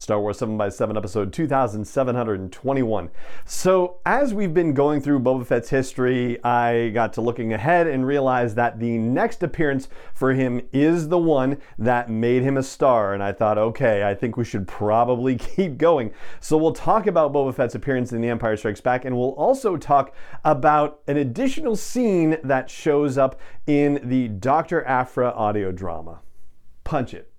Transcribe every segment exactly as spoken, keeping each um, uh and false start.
Star Wars seven by seven episode two thousand seven hundred twenty-one. So as we've been going through Boba Fett's history, I got to looking ahead and realized that the next appearance for him is the one that made him a star. And I thought, okay, I think we should probably keep going. So we'll talk about Boba Fett's appearance in The Empire Strikes Back, and we'll also talk about an additional scene that shows up in the Doctor Aphra audio drama. Punch it.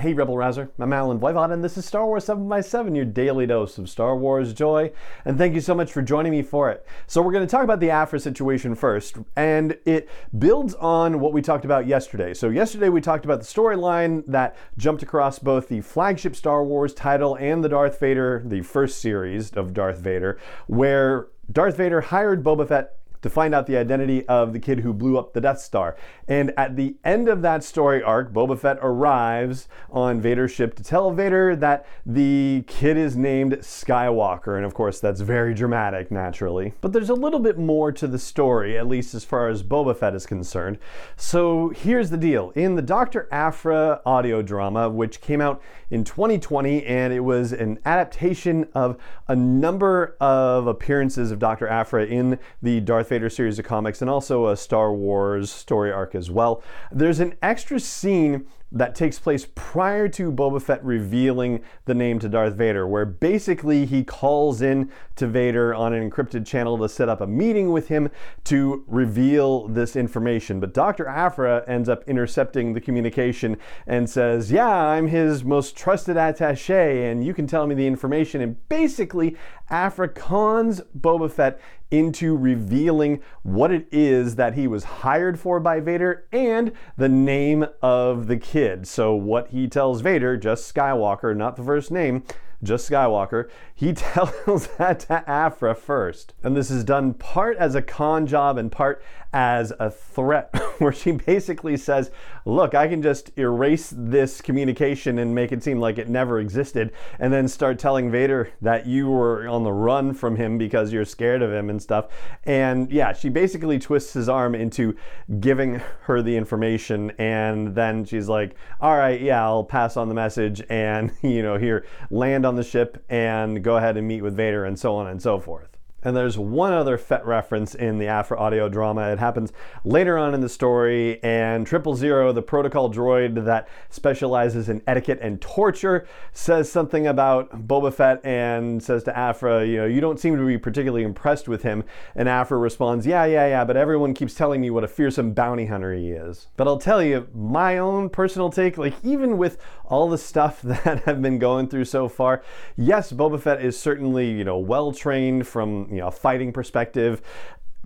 Hey Rebel Rouser, I'm Alan Voivod, and this is Star Wars seven by seven, your daily dose of Star Wars joy, and thank you so much for joining me for it. So we're going to talk about the Aphra situation first, and it builds on what we talked about yesterday. So yesterday we talked about the storyline that jumped across both the flagship Star Wars title and the Darth Vader, the first series of Darth Vader, where Darth Vader hired Boba Fett to find out the identity of the kid who blew up the Death Star. And at the end of that story arc, Boba Fett arrives on Vader's ship to tell Vader that the kid is named Skywalker. And of course, that's very dramatic, naturally. But there's a little bit more to the story, at least as far as Boba Fett is concerned. So here's the deal. In the Doctor Aphra audio drama, which came out in twenty twenty, and it was an adaptation of a number of appearances of Doctor Aphra in the Darth Vader series of comics and also a Star Wars story arc as well. There's an extra scene that takes place prior to Boba Fett revealing the name to Darth Vader, where basically he calls in to Vader on an encrypted channel to set up a meeting with him to reveal this information. But Doctor Aphra ends up intercepting the communication and says, yeah, I'm his most trusted attaché, and you can tell me the information. And basically, Aphra cons Boba Fett into revealing what it is that he was hired for by Vader and the name of the kid. So what he tells Vader, just Skywalker, not the first name, just Skywalker, he tells that to Aphra first. And this is done part as a con job and part as a threat, where she basically says, look, I can just erase this communication and make it seem like it never existed, and then start telling Vader that you were on the run from him because you're scared of him and stuff. And yeah, she basically twists his arm into giving her the information, and then she's like, all right, yeah, I'll pass on the message, and you know, here, land on the ship and go ahead and meet with Vader, and so on and so forth. And there's one other Fett reference in the Aphra audio drama. It happens later on in the story, and Triple Zero, the protocol droid that specializes in etiquette and torture, says something about Boba Fett and says to Aphra, you know, you don't seem to be particularly impressed with him. And Aphra responds, yeah, yeah, yeah, but everyone keeps telling me what a fearsome bounty hunter he is. But I'll tell you, my own personal take, like even with all the stuff that I've been going through so far, yes, Boba Fett is certainly, you know, well-trained from you know, fighting perspective,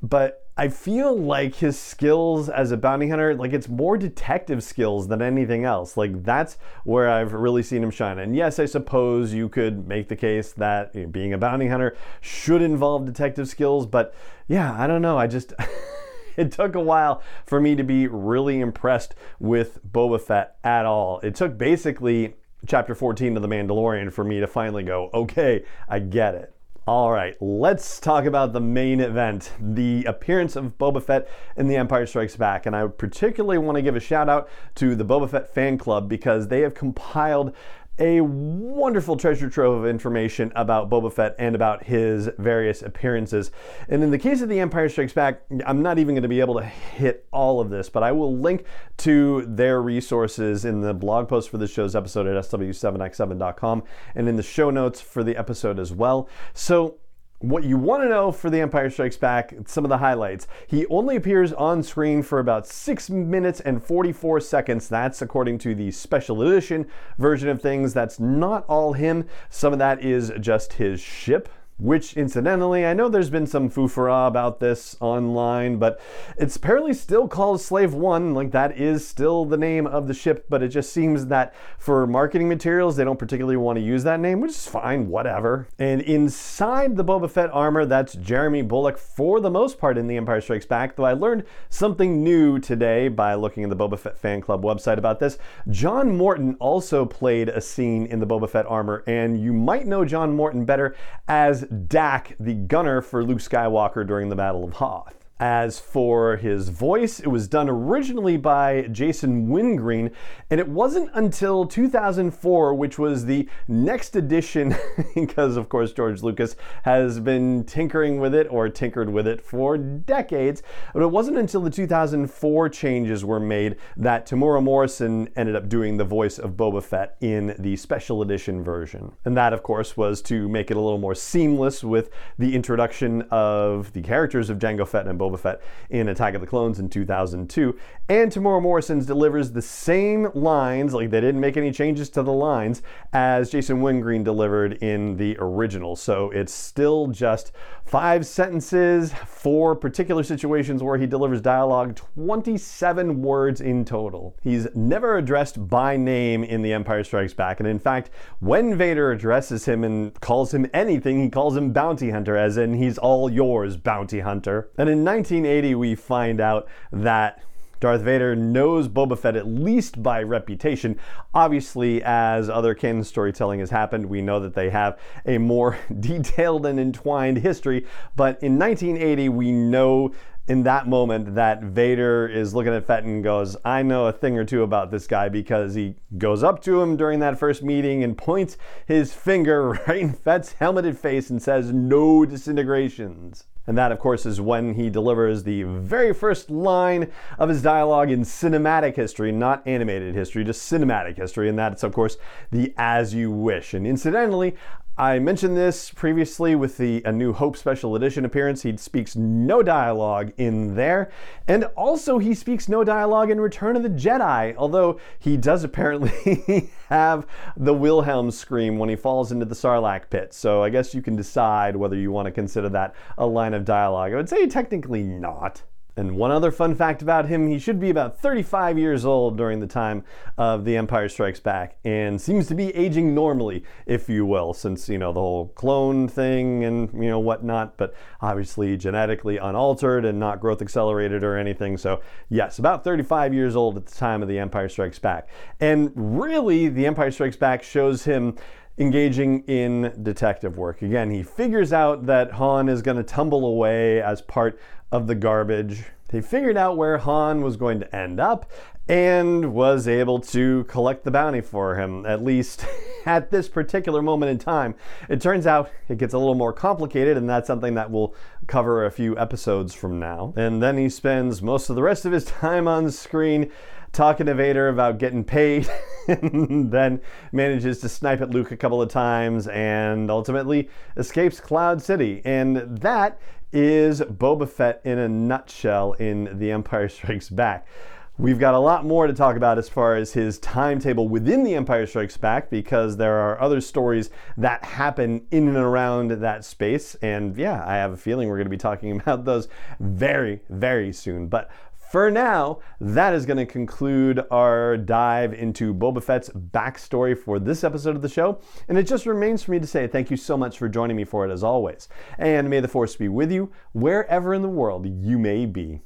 but I feel like his skills as a bounty hunter, like it's more detective skills than anything else. Like that's where I've really seen him shine. And yes, I suppose you could make the case that you know, being a bounty hunter should involve detective skills, but yeah, I don't know. I just... It took a while for me to be really impressed with Boba Fett at all. It took basically chapter fourteen of The Mandalorian for me to finally go, okay, I get it. All right, let's talk about the main event, the appearance of Boba Fett in The Empire Strikes Back. And I particularly want to give a shout out to the Boba Fett fan club, because they have compiled a wonderful treasure trove of information about Boba Fett and about his various appearances. And in the case of The Empire Strikes Back, I'm not even going to be able to hit all of this, but I will link to their resources in the blog post for this show's episode at S W seven by seven dot com and in the show notes for the episode as well. So what you want to know for The Empire Strikes Back, some of the highlights. He only appears on screen for about six minutes and forty-four seconds. That's according to the special edition version of things. That's not all him. Some of that is just his ship. which incidentally, I know there's been some foo-foo-rah about this online, but it's apparently still called Slave One, like that is still the name of the ship, but it just seems that for marketing materials, they don't particularly want to use that name, which is fine, whatever. And inside the Boba Fett armor, that's Jeremy Bulloch for the most part in The Empire Strikes Back, though I learned something new today by looking at the Boba Fett fan club website about this. John Morton also played a scene in the Boba Fett armor, and you might know John Morton better as Dak, the gunner for Luke Skywalker during the Battle of Hoth. As for his voice, it was done originally by Jason Wingreen, and it wasn't until two thousand four, which was the next edition, because of course George Lucas has been tinkering with it or tinkered with it for decades, but it wasn't until the two thousand four changes were made that Temuera Morrison ended up doing the voice of Boba Fett in the special edition version. And that, of course, was to make it a little more seamless with the introduction of the characters of Jango Fett and Boba Boba Fett in Attack of the Clones in two thousand two, and Temuera Morrison delivers the same lines, like they didn't make any changes to the lines, as Jason Wingreen delivered in the original. So it's still just five sentences, four particular situations where he delivers dialogue, twenty-seven words in total. He's never addressed by name in The Empire Strikes Back, and in fact, when Vader addresses him and calls him anything, he calls him Bounty Hunter, as in he's all yours, Bounty Hunter. And in nineteen eighty, we find out that Darth Vader knows Boba Fett at least by reputation. Obviously, as other canon storytelling has happened, we know that they have a more detailed and entwined history, but in nineteen eighty, we know in that moment that Vader is looking at Fett and goes, I know a thing or two about this guy, because he goes up to him during that first meeting and points his finger right in Fett's helmeted face and says, no disintegrations. And that, of course, is when he delivers the very first line of his dialogue in cinematic history, not animated history, just cinematic history, and that's, of course, the As You Wish. And incidentally, I mentioned this previously with the A New Hope Special Edition appearance. He speaks no dialogue in there. And also he speaks no dialogue in Return of the Jedi, although he does apparently have the Wilhelm scream when he falls into the Sarlacc pit. So I guess you can decide whether you want to consider that a line of dialogue. I would say technically not. And one other fun fact about him, he should be about thirty-five years old during the time of The Empire Strikes Back, and seems to be aging normally, if you will, since, you know, the whole clone thing and, you know, whatnot, but obviously genetically unaltered and not growth accelerated or anything. So yes, about thirty-five years old at the time of The Empire Strikes Back. And really, The Empire Strikes Back shows him engaging in detective work. Again, he figures out that Han is going to tumble away as part of the garbage. He figured out where Han was going to end up and was able to collect the bounty for him, at least at this particular moment in time. It turns out it gets a little more complicated, and that's something that we'll cover a few episodes from now. And then he spends most of the rest of his time on screen talking to Vader about getting paid, and then manages to snipe at Luke a couple of times, and ultimately escapes Cloud City. And that is Boba Fett in a nutshell in The Empire Strikes Back. We've got a lot more to talk about as far as his timetable within The Empire Strikes Back, because there are other stories that happen in and around that space, and yeah, I have a feeling we're going to be talking about those very, very soon. But for now, that is going to conclude our dive into Boba Fett's backstory for this episode of the show. And it just remains for me to say thank you so much for joining me for it, as always. And may the Force be with you wherever in the world you may be.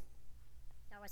Star Wars